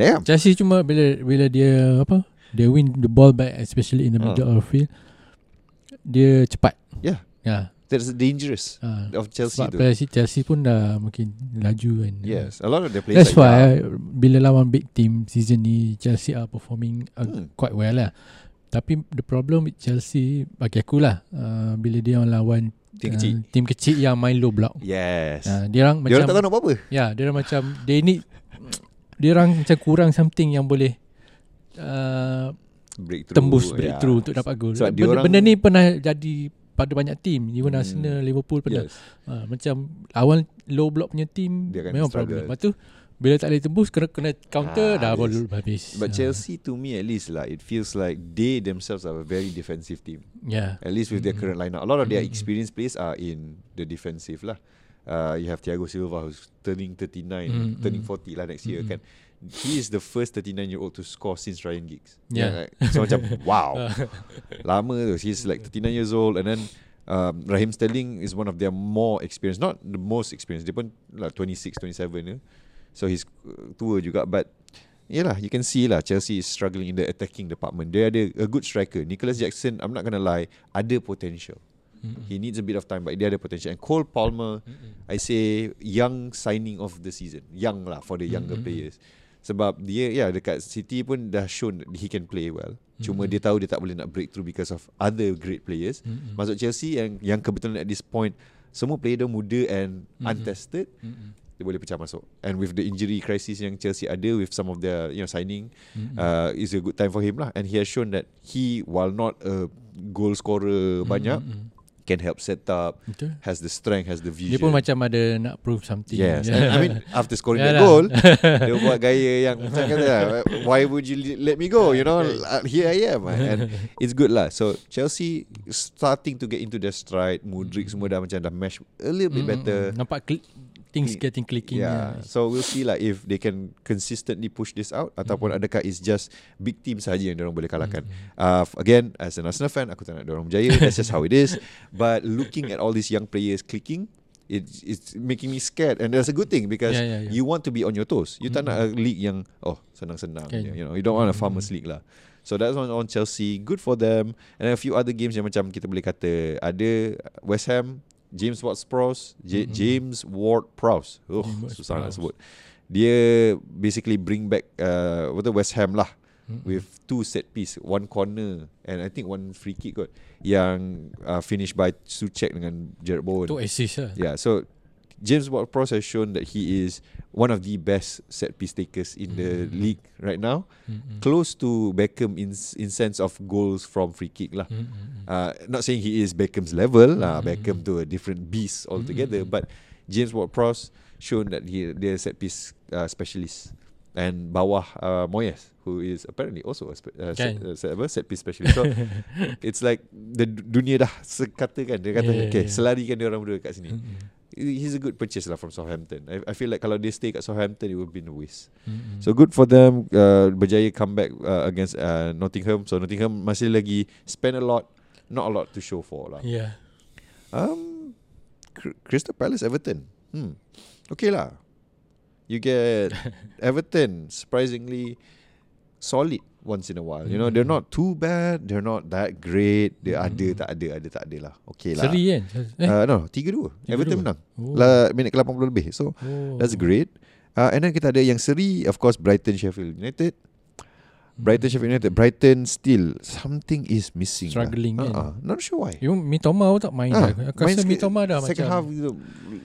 damn, Chelsea cuma bila bila dia apa, they win the ball back, especially in the middle uh. of the field, dia cepat. Yeah, yeah. That's dangerous uh, of Chelsea tu. Chelsea, Chelsea pun dah makin laju kan. Yes, a lot of their players. That's like why uh, bila lawan big team season ni, Chelsea are performing uh, hmm. quite well lah. Tapi the problem with Chelsea bagi aku lah, uh, bila dia lawan team kecil, uh, team kecil yang main low block. Yes. Uh, dia orang macam tak tahu nak buat apa. Ya, yeah, dia orang macam they need, dia orang macam kurang something yang boleh uh, breakthrough, tembus breakthrough yeah. untuk dapat gol. So, benda, benda ni pernah jadi pada banyak team, even hmm. Arsenal, Liverpool pernah. yes. ha, Macam awal low block punya team memang struggle. problem. Lepas tu bila tak boleh tembus, kena, kena counter, ah, dah yes. baru habis. But ha. Chelsea to me at least lah, it feels like they themselves are a very defensive team. yeah. At least with mm-hmm. their current lineup, a lot of their experienced players are in the defensive lah. uh, you have Thiago Silva who's turning thirty-nine, mm, turning forty lah next mm, year mm. kan. He is the first thirty-nine year old to score since Ryan Giggs. Yeah, yeah. So macam wow, lama tu. He's like thirty-nine years old. And then um, Raheem Sterling is one of their more experienced, not the most experienced. Dia pun like twenty-six, twenty-seven. So he's tua juga. But yelah, you can see lah Chelsea is struggling in the attacking department. Dia ada a good striker, Nicholas Jackson. I'm not gonna lie, ada potential. Mm-hmm. He needs a bit of time, but dia ada potential. And Cole Palmer, mm-hmm. I say young signing of the season. Young lah for the younger mm-hmm. players. Sebab dia ya yeah, dekat City pun dah shown he can play well. Mm-hmm. Cuma dia tahu dia tak boleh nak breakthrough because of other great players. Mm-hmm. Masuk Chelsea yang yang kebetulan at this point semua player dah muda and mm-hmm. untested. Mm-hmm. Dia boleh pecah masuk. And with the injury crisis yang Chelsea ada with some of their you know signing, mm-hmm. uh, is a good time for him lah. And he has shown that he, while not a goal scorer mm-hmm. banyak, mm-hmm. can help set up, okay. has the strength, has the vision. Dia pun macam ada nak prove something. Yes, yeah. I mean after scoring yeah that lah. goal, dia buat gaya yang macam kata, why would you let me go? You know, here I am. And it's good lah. So Chelsea starting to get into their stride. Mudrik semua dah macam dah mesh a little bit mm, better. Nampak cl- things getting clicking. Yeah. yeah. So we'll see lah if they can consistently push this out mm. ataupun adakah it's just big team sahaja yang diorang boleh kalahkan. Mm. Uh, again, as an Arsenal fan, aku tak nak diorang berjaya. That's just how it is. But looking at all these young players clicking, it, it's making me scared. And that's a good thing because yeah, yeah, yeah. you want to be on your toes. You mm. tak nak a league yang oh senang-senang. Okay. You know, you don't want a farmers mm. league lah. So that's on, on Chelsea. Good for them. And a few other games yang macam kita boleh kata ada West Ham. James Ward-Prowse, J- mm-hmm. James Ward-Prowse. Oh, James susah Prowse. Nak sebut. Dia basically bring back uh, what the West Ham lah mm-hmm. with two set piece, one corner and I think one free kick kot yang uh, finished by Suchek dengan Jared Bowen. Two assists lah. Yeah, so James Ward-Prowse has shown that he is one of the best set piece takers in mm-hmm. the league right now, mm-hmm. close to Beckham in in sense of goals from free kick lah. Mm-hmm. Uh, not saying he is Beckham's level lah, mm-hmm. Beckham to a different beast altogether. Mm-hmm. But James Ward-Prowse shown that he dia set piece uh, specialist. And bawah uh, Moyes, who is apparently also a spe- uh, set, uh, set, uh, set piece specialist. So it's like the dunia dah sekatakan. Dia kata yeah, okay yeah. selarikan dia orang berdua kat sini. Mm-hmm. He's a good purchase lah from Southampton. I, I feel like kalau they stay kat Southampton, it would be a waste. Mm-hmm. So good for them. Uh, berjaya comeback uh, against uh, Nottingham. So Nottingham masih lagi spend a lot, not a lot to show for lah. Yeah. Um, Crystal Palace, Everton. Hmm. Okay lah. You get Everton surprisingly solid once in a while. You know, they're not too bad, they're not that great. Dia mm. ada tak ada, ada tak ada lah. Okay lah. Seri kan? Eh? Uh, no, three two. Everton menang. Oh. La, minit ke lapan puluh lebih. So, oh. that's great. Uh, and then kita ada yang seri, of course, Brighton Sheffield United. Brighton mm. Sheffield United. Brighton still, something is missing. Struggling lah. kan? Uh-huh. Not sure why. You Mitoma pun tak main ah, dah. Aku rasa Mitoma dah second macam. Second half,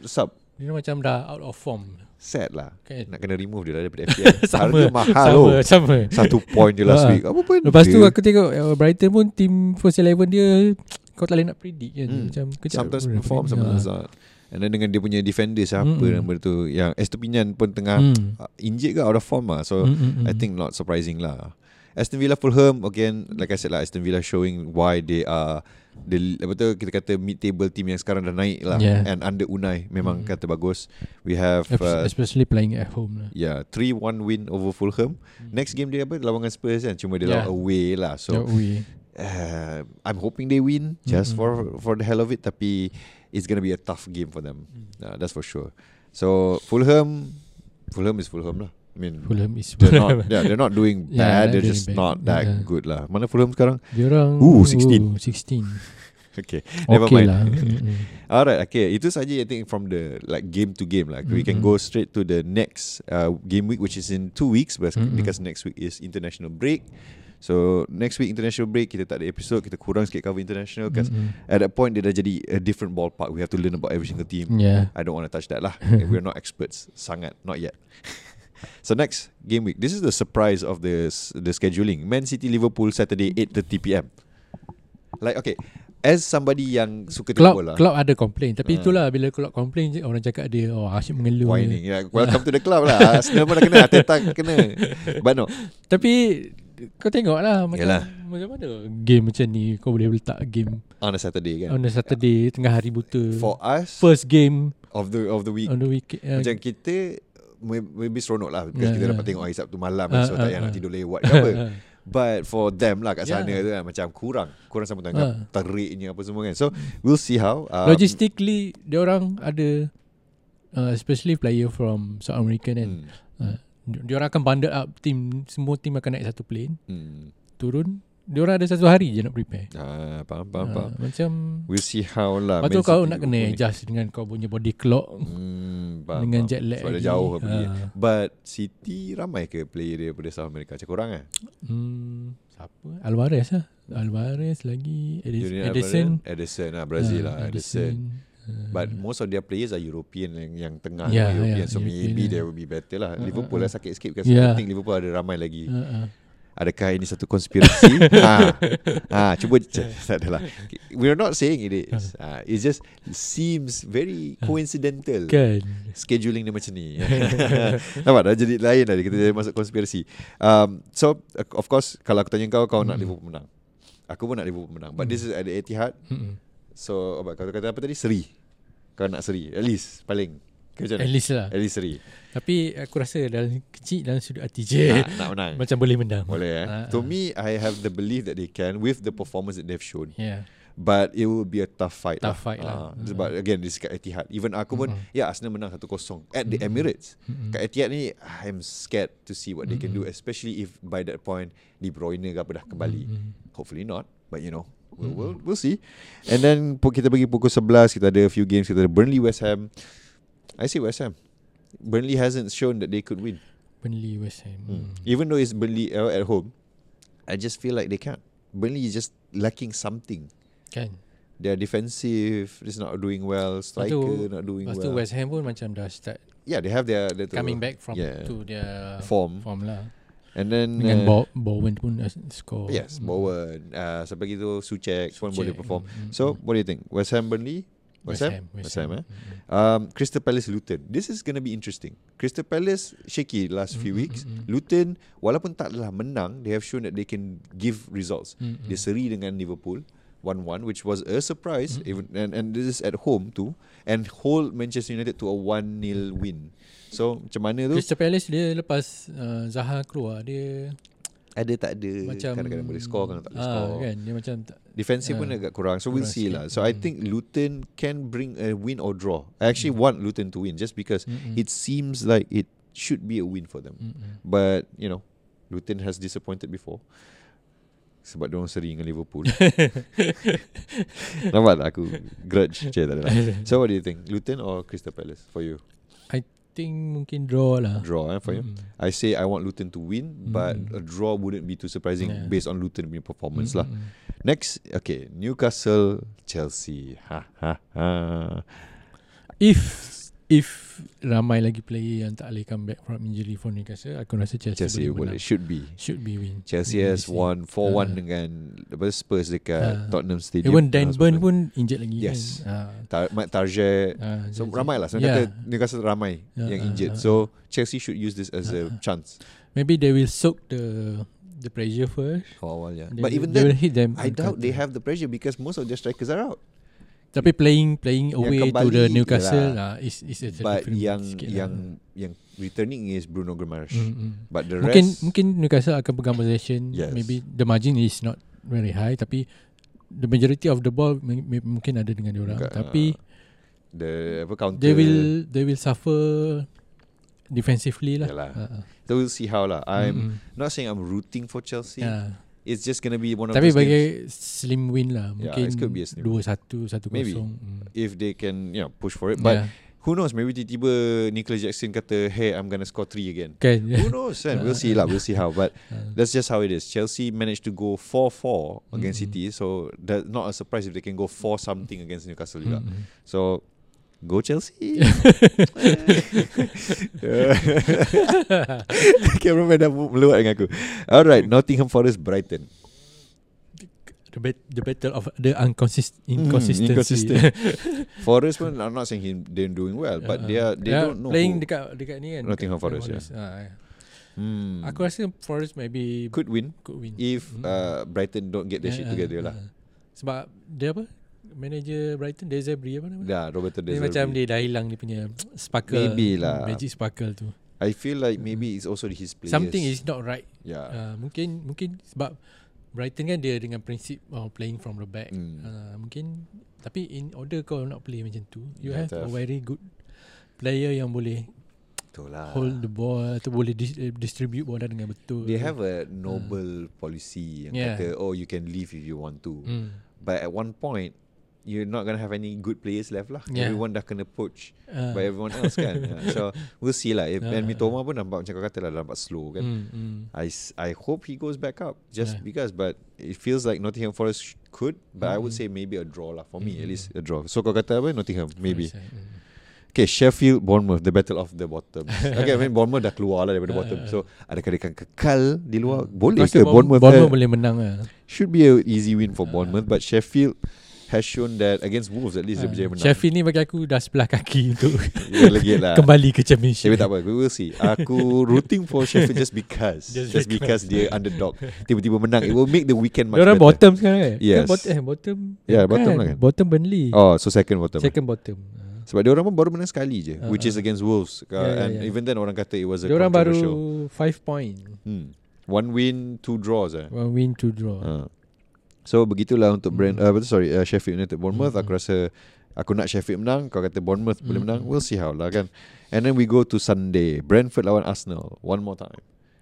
sub. Dia macam dah out of form. Sad lah okay. Nak kena remove dia lah daripada F P L. Harga mahal sama, oh. sama. Satu point je last week. Apa pun lepas dia. tu aku tengok uh, Brighton pun team first eleven dia, kau tak boleh nak predict kan hmm. macam sometimes perform sometimes not. And then dengan dia punya defender siapa mm. nama tu yang Estupinian pun tengah mm. uh, injured ke out of form lah. So mm-hmm. I think not surprising lah. Aston Villa Fulham again, like I said lah, Aston Villa showing why they are the, apa tu kita kata mid-table team yang sekarang dah naik lah yeah. and under Unai memang mm. kata bagus. We have uh, especially playing at home lah. Yeah, three one win over Fulham. Mm. Next game dia apa lawan dengan Spurs kan, cuma dia yeah. lawan away lah. So uh, I'm hoping they win just mm. for for the hell of it, tapi it's going to be a tough game for them. Mm. Uh, that's for sure. So Fulham Fulham is Fulham lah. I mean, Fulham is they're not, yeah, they're not doing bad. Yeah, they're just bad. Not that yeah. good lah. Mana Fulham sekarang? Diorang ooh, sixteen. sixteen. Okay, never okay mind lah. Alright, okay. Itu saja I think from the like game to game lah. Mm-hmm. We can go straight to the next uh, game week, which is in two weeks, because mm-hmm. next week is international break. So next week international break, kita tak ada episode, kita kurang sikit cover international because mm-hmm. at that point dia dah jadi a different ballpark. We have to learn about every single team. Yeah. I don't want to touch that lah. We're not experts sangat, not yet. So next game week, this is the surprise of the the scheduling. Man City Liverpool Saturday eight thirty p m. Like okay, as somebody yang suka tengok bola, club ada complain. Tapi uh. itulah bila club complain je, orang cakap dia oh asyik mengeluh. Whining. Yeah, welcome to the club lah. Arsenal pun dah kena, Tetang kena. But no. Tapi kau tengok lah macam, macam mana game macam ni kau boleh letak game on a Saturday kan? On a Saturday yeah. tengah hari buta. For us, first game of the of the week, of the week uh, macam kita maybe seronok lah because yeah, kita yeah. dapat tengok hari Sabtu malam uh, so uh, tak payah uh, nak tidur lewat ke apa. But for them lah kat yeah. sana tu kan, macam kurang kurang sama tanggap uh. teriknya apa semua kan. So we'll see how um, logistically dia orang ada uh, especially player from South America kan. hmm. uh, dia orang akan bundle up team, semua team akan naik satu plane. hmm. Turun dia orang ada satu hari je nak prepare. Ah, faham, faham, faham. Macam we'll see how lah. Lepas tu kau nak kena adjust dengan kau punya body clock. Hmm, faham, dengan faham. jet lag. So, ada jauh ah. pergi. But City ramai ke player daripada South America? Macam korang eh? Hmm, siapa? Alvarez lah. Alvarez lagi. Edison. Edison lah, Brazil lah. Edison. But most of their players are European, yang, yang tengah yeah, European. Yeah, so European maybe yeah. they will be better lah. Uh, Liverpool uh, lah sakit sikit because yeah. I think Liverpool ada ramai lagi. Uh, uh. Adakah ini satu konspirasi? ha. ha, cuba yeah. tak adalah. We're not saying it is. Ha. It just seems very coincidental. Kan. Scheduling dia macam ni. Nampak dah jadi lain tadi kita jadi masuk konspirasi. Um, so of course kalau aku tanya kau, kau mm. nak Liverpool menang. Aku pun nak Liverpool menang. But mm. this is at the Etihad. Mm. So abang, kau kata apa tadi? Seri. Kau nak seri. At least paling. At least lah. At least three. Tapi aku rasa dalam kecil dalam sudut hati je nak, nak menang. Macam boleh menang. Boleh eh. Ha, to ha. me, I have the belief that they can with the performance that they've shown. Yeah. But it will be a tough fight. Tough lah. fight ha. lah. Sebab uh-huh. again, this kat Etihad. Even aku pun, uh-huh. ya Arsenal menang one nil at the Emirates. Uh-huh. Kat Etihad ni, I'm scared to see what uh-huh. they can do. Especially if by that point, De Bruyne ke apa dah kembali. Uh-huh. Hopefully not. But you know, we'll, uh-huh. we'll, we'll see. And then kita pergi pukul eleven, kita ada a few games. Kita ada Burnley, West Ham. I see West Ham. Burnley hasn't shown that they could win. Burnley, West Ham. Hmm. Mm. Even though it's Burnley uh, at home, I just feel like they can't. Burnley is just lacking something. Kan. They are defensive. It's not doing well. Striker Pastu, not doing well. Lepas tu West Ham pun macam dah start. Yeah, they have their, their coming back from yeah. to their form. Form lah. And then dengan uh, Bowen pun score. Yes, Bowen. Ah, uh, siapa lagi tu Suchek pun boleh perform. Mm, mm, so, mm. what do you think? West Ham, Burnley? West Ham, West Ham, West Ham, eh? mm-hmm. um, Crystal Palace, Luton. This is going to be interesting. Crystal Palace shaky last mm-hmm. few weeks. mm-hmm. Luton walaupun taklah menang, they have shown that they can give results. mm-hmm. Dia seri dengan Liverpool one one, which was a surprise. mm-hmm. Even, and, and this is at home too, and hold Manchester United to a one nil win. So macam mana tu Crystal Palace dia lepas uh, Zaha keluar, dia ada tak ada macam kadang-kadang boleh score, kadang tak boleh ah, score kan? Dia macam defensive uh, pun agak kurang. So we'll see lah. So mm. I think Luton can bring a win or draw. I actually mm. want Luton to win just because mm-hmm. it seems like it should be a win for them. mm-hmm. But you know, Luton has disappointed before sebab diorang seri dengan Liverpool. Nampak tak aku grudge je, tak ada lah. So what do you think, Luton or Crystal Palace for you? I think mungkin draw lah. Draw eh, for mm. you. I say I want Luton to win, mm. but a draw wouldn't be too surprising yeah. based on Luton punya performance mm. lah. Next, okay, Newcastle, Chelsea. Ha ha ha. If if ramai lagi player yang tak boleh come back from injury for Newcastle, aku rasa Chelsea, Chelsea boleh menang. Should be. Should be win. Chelsea has won four one uh. dengan Spurs dekat uh. Tottenham Stadium. Even Dan Burn pun injured lagi. Yes. Kan? Uh. Target. Uh, so ramai lah. So yeah. kata Newcastle ramai uh, yang injured. Uh, uh, so Chelsea should use this as uh, a chance. Maybe they will soak the the pressure first. For a while, yeah. They but will, even then, hit them I doubt they have the pressure because most of their strikers are out. Tapi playing playing away to the Newcastle lah, is is a but yang yang lah. Yang returning is Bruno Guimaraes. Mm-hmm. But the mungkin, rest mungkin Newcastle akan pegang possession. Yes. Maybe the margin is not very high, tapi the majority of the ball m- m- mungkin ada dengan diorang. Bukan, tapi uh, the apa counter they will they will suffer defensively lah. Uh-huh. So we'll see how lah. I'm mm-hmm. not saying I'm rooting for Chelsea. Yeah. It's just going to be one of Tapi those games. Tapi bagi slim win lah. Mungkin yeah, two one, one zero. Maybe mm. if they can, you know, push for it. But yeah. who knows, maybe tiba-tiba Nicholas Jackson kata, hey, I'm going to score three again. Okay. Who knows? We'll see lah. We'll see how. But that's just how it is. Chelsea managed to go four four against mm-hmm. City. So that's not a surprise if they can go four something against Newcastle juga. Mm-hmm. So go Chelsea. Cameraman dah meluat dengan aku. Alright, Nottingham Forest, Brighton. The, bet- the battle of the inconsist- inconsistency. Mm, inconsistent. Forest pun, I'm not saying him, they're doing well, but uh, they are, they yeah, don't know playing dekat dekat ni kan. Nottingham Forest, Forest. Yeah. Ah, hmm. Aku rasa Forest maybe could win, could win if hmm. uh, Brighton don't get their yeah, shit together uh, lah. Sebab dia apa? manager Brighton, Deserby apa nama? Ya, Roberto Deserby. Dia macam dia dah hilang dia punya sparkle. Maybe lah. Magic sparkle tu. I feel like maybe it's also his players. Something is not right. Yeah. Uh, mungkin mungkin sebab Brighton kan dia dengan prinsip oh, playing from the back. Mm. Uh, mungkin tapi in order kau nak play macam tu, you yeah, have tough. a very good player yang boleh Itulah. hold the ball atau boleh distribute bola dengan betul. They have a noble uh. policy yang yeah. kata oh you can leave if you want to. Mm. But at one point you're not going to have any good players left lah. Yeah. Everyone dah kena poach uh. by everyone else kan. So we'll see lah. If uh. Mitoma pun nampak macam kau kata lah, nampak slow kan. Mm, mm. I, I hope he goes back up just yeah. because. But it feels like Nottingham Forest could. But mm. I would say maybe a draw lah for mm. me. At least a draw. So kau kata apa? Nottingham maybe. Mm. Okay, Sheffield Bournemouth, the battle of the bottom. Okay, I mean Bournemouth dah keluar lah daripada uh, bottom. So adakah dia akan kekal di luar? Boleh ke Bournemouth? Bournemouth boleh menang lah. Should be an easy win for Bournemouth. Uh. But Sheffield has shown that against Wolves at least uh, dia berjaya menang. Sheffield ni bagi aku dah sebelah kaki untuk yeah, kembali ke championship. Tapi tak apa, we will see. Aku rooting for Sheffield just because just, just because dia underdog tiba-tiba menang. It will make the weekend much better. Bottom sekarang eh? Yes. Bot- eh, bottom yeah, kan? Bottom lah kan? Bottom Burnley. Oh, so second bottom. Second bottom uh. Sebab dia orang pun baru menang sekali je uh, which is against Wolves uh, yeah, and yeah. even then orang kata it was a diorang controversial. Dia orang baru five point hmm. One win, two draws eh? One win, two draw uh. So begitulah untuk brand, mm. uh, sorry uh, Sheffield United Bournemouth. Mm. Aku rasa aku nak Sheffield menang. Kau kata Bournemouth mm. boleh menang. We'll see how lah kan. And then we go to Sunday. Brentford lawan Arsenal. One more time.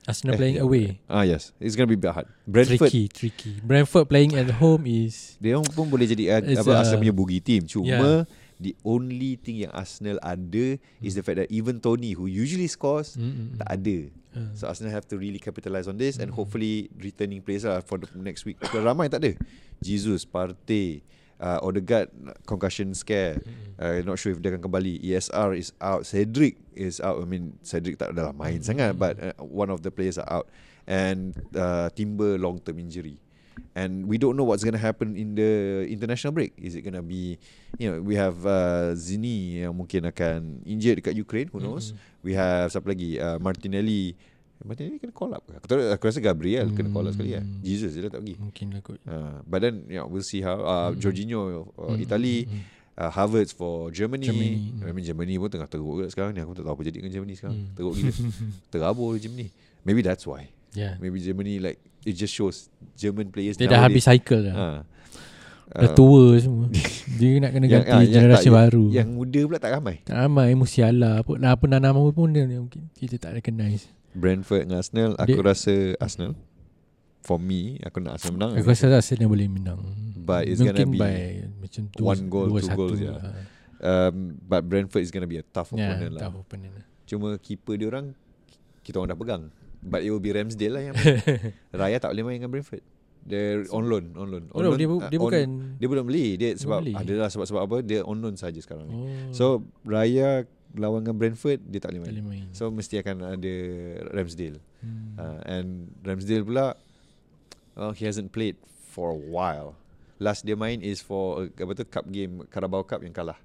Arsenal eh, playing yeah. away. Ah yes, it's gonna be hard. Brentford tricky, tricky. Brentford playing at home is. Dia pun boleh jadi uh, apa, Arsenal punya boogie team. Cuma yeah. the only thing yang Arsenal ada mm. is the fact that even Tony who usually scores mm-hmm. tak ada. So Arsenal have to really capitalise on this. And hopefully returning players lah for the next week. Ramai tak ada. Jesus, Partey, uh, Odegaard concussion scare, uh, not sure if dia akan kembali. E S R is out. Cedric is out. I mean Cedric tak adalah main sangat, but uh, one of the players are out. And uh, Timber long term injury. And we don't know what's going to happen in the international break. Is it going to be, you know, we have uh, Zini yang mungkin akan injured dekat Ukraine, who knows. Mm-hmm. We have siapa lagi, uh, Martinelli. Martinelli kena call up. Aku, aku rasa Gabriel mm-hmm. kena call up sekali. Mm-hmm. Ya. Jesus dia tak pergi. Mungkin lah kot. Uh, but then, you know, we'll see how. Uh, mm-hmm. Jorginho, uh, mm-hmm. Italy. Mm-hmm. Uh, Havertz for Germany. Germany. I mean Germany pun tengah teruk juga sekarang ni. Aku tak tahu apa jadi dengan Germany sekarang. Mm. Teruk gila. Terabur Germany. Maybe that's why. Yeah. Maybe Germany like, it just shows German players dia nowadays dah habis cycle dah. Ha. Dah uh, tua semua. Dia nak kena ganti yang, generasi yang tak, baru. Yang muda pula tak ramai. Tak ramai. Musiala pun, apa nama pun dia mungkin kita tak recognize. Brentford dengan Arsenal. Aku dia, rasa Arsenal. For me, aku nak Arsenal menang. Aku rasa Arsenal boleh menang. But it's mungkin gonna be by, macam tu, one goal, two goals yeah. uh. um, But Brentford is gonna be a tough yeah, opponent lah. Tough opponent. Cuma keeper dia orang kita orang dah pegang. But it will be Ramsdale lah yang main. Raya tak boleh main dengan Brentford. Dia on loan, on loan. On no, loan dia, bu- dia on, bukan dia belum beli. Dia sebab adalah sebab-sebab apa dia on loan saja sekarang ni. Oh. So Raya lawan dengan Brentford dia tak boleh main. Tak main. So mesti akan ada Ramsdale. Hmm. Uh, and Ramsdale pula well, he hasn't played for a while. Last dia main is for apa tu cup game Carabao Cup yang kalah.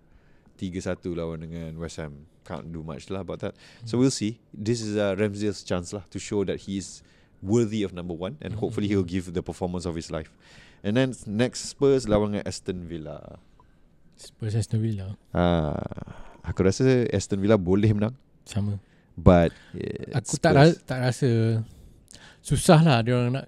three one lawan dengan West Ham. Can't do much lah about that. Mm. So we'll see. This is uh, Ramsdale's chance lah to show that he is worthy of number one. And mm-hmm. hopefully he'll give the performance of his life. And then next Spurs lawan dengan Aston Villa. Spurs Aston Villa ah, aku rasa Aston Villa boleh menang. Sama. But yeah, aku tak rasa, tak rasa susah lah dia orang nak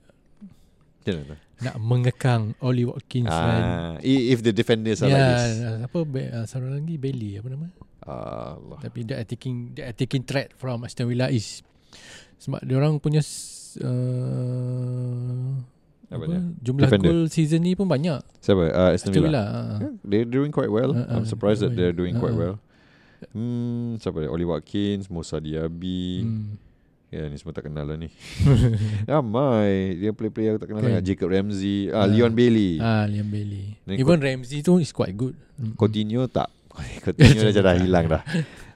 yeah, nak mengekang Ollie Watkins ah, and if the defenders are yeah, like this. Apa uh, seorang lagi Bailey apa nama? Uh, Allah. Tapi the attacking the attacking threat from Aston Villa is sebab dia orang punya uh, apa, jumlah goal season ni pun banyak. Siapa? Uh, Aston Villa. Villa. Yeah, they're doing quite well. Uh, uh, I'm surprised uh, that they're doing uh, quite well. Hmm, siapa? Ollie Watkins, Moussa Diaby. Hmm. Ya, ni semua tak kenal lah ni. Ramai dia player-player aku tak kenal okay. lah. Jacob Ramsey, ah, ah, Leon Bailey. Ah, Leon Bailey. Then even Cot- Ramsey tu is quite good. Coutinho tak. Coutinho dah dah hilang dah.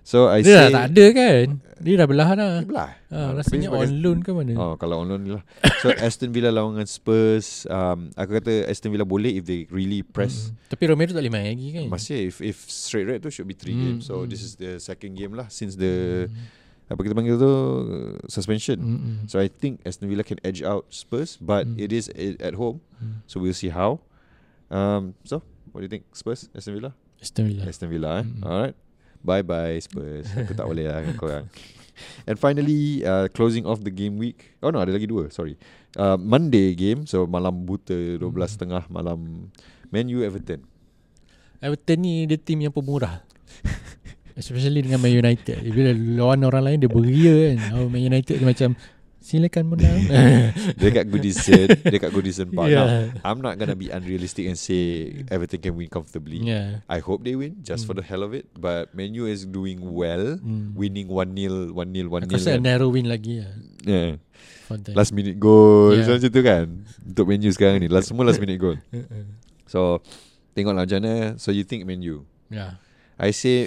So I dia say, dah tak ada kan. Dia dah belah dah. Dia belah. Ah, rasanya on loan ke mana? Oh, kalau on loan ni lah. So Aston Villa lawan dengan Spurs. Um, aku kata Aston Villa boleh if they really press. Mm. Tapi Romero tak boleh main lagi kan. Masih if, if straight red tu should be three mm. games. So mm. this is the second game lah since the mm. apa kita panggil tu suspension. Mm-mm. So I think Aston Villa can edge out Spurs, but mm. it is at home. Mm. So we'll see how. Um, so What do you think? Spurs? Aston Villa? Aston Villa Aston Villa eh? Mm-hmm. Alright, bye-bye Spurs. Aku tak boleh lah dengan korang. And finally, uh, closing off the game week. Oh no, ada lagi dua, sorry. uh, Monday game, so malam buta twelve thirty malam. Man U Everton. Everton ni dia team yang pemurah. Especially dengan Man United. Bila lawan orang lain dia beria kan. Oh, Man United dia macam silakan menang. Dia kat Goodison, dia kat Goodison Park. Yeah. Now, I'm not gonna be unrealistic and say Everton can win comfortably. Yeah. I hope they win just mm. for the hell of it. But Man U is doing well, mm. winning one nil, one nil, one nil. Aku rasa narrow win lagi lah. Yeah. Last minute goal. Yeah. So macam tu kan. Untuk Man U sekarang ni, last, semua last minute goal. So tengoklah macam mana. So you think Man U? Yeah. I say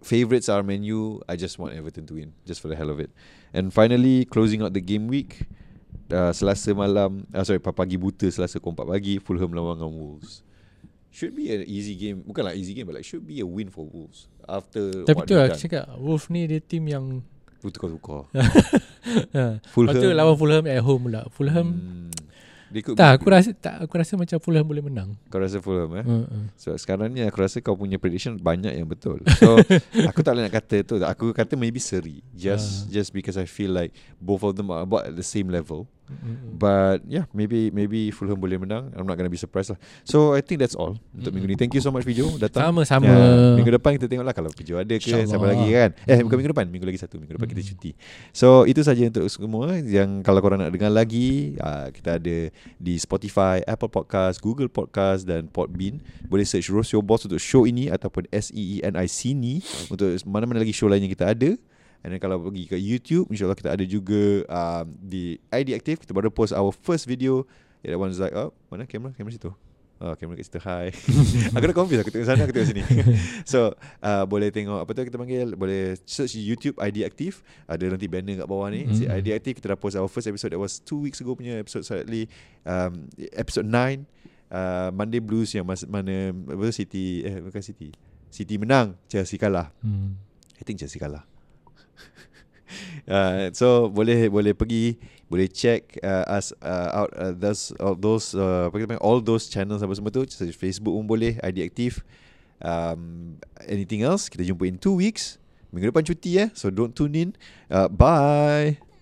favorites are Man U. I just want Everton to win, just for the hell of it. And finally, closing out the game week, uh, Selasa malam, uh, sorry, pagi buta Selasa pukul empat pagi, Fulham lawan dengan Wolves. Should be an easy game. Bukanlah easy game, but like should be a win for Wolves after. Tapi tu aku cakap, Wolves ni dia team yang tukar-tukar. Lepas tu lawan Fulham at home pula. Fulham hmm, tak, aku rasa, tak, aku rasa macam Fulham boleh menang. Kau rasa Fulham eh? Uh-uh. So sekarang ni aku rasa kau punya prediction banyak yang betul. So aku tak boleh nak kata tu. Aku kata maybe seri. Just uh. just because I feel like both of them are about at the same level. Mm-hmm. But yeah, maybe maybe Fulham boleh menang. I'm not gonna be surprised lah. So I think that's all untuk mm-hmm. minggu ni. Thank you so much Pijo datang. Sama-sama. Ya, minggu depan kita tengoklah kalau Pijo ada ke siapa lagi kan. Eh bukan minggu depan, minggu lagi satu. Minggu depan mm-hmm. kita cuti. So itu saja untuk semua. Yang kalau korang nak dengar lagi, aa, kita ada di Spotify, Apple Podcast, Google Podcast dan Podbean. Boleh search Roast Your Balls untuk show ini ataupun S E E N I C ni untuk mana-mana lagi show lain yang kita ada. And then kalau pergi ke YouTube, insyaAllah kita ada juga um, di I D Active. Kita baru post our first video. Yeah, that one's like, oh, mana kamera? Kamera situ. Oh, kamera kat situ, hi. Aku dah confused, aku tengok sana, aku tengok sini. So, uh, boleh tengok, apa tu kita panggil, boleh search YouTube I D Active. Ada nanti banner kat bawah ni. Mm-hmm. So, I D Active, kita dah post our first episode. That was two weeks ago punya episode, slightly um, episode nine. Uh, Monday Blues yang mas- mana, apa tu, City, eh bukan City. City menang, Chelsea kalah. Mm. I think Chelsea kalah. Uh, so boleh boleh pergi, boleh check uh, us uh, out uh, those all those uh, all those channels apa semua tu. Facebook pun boleh, I D Active. Um, anything else kita jumpa in two weeks. Minggu depan cuti eh, so don't tune in. Uh, bye.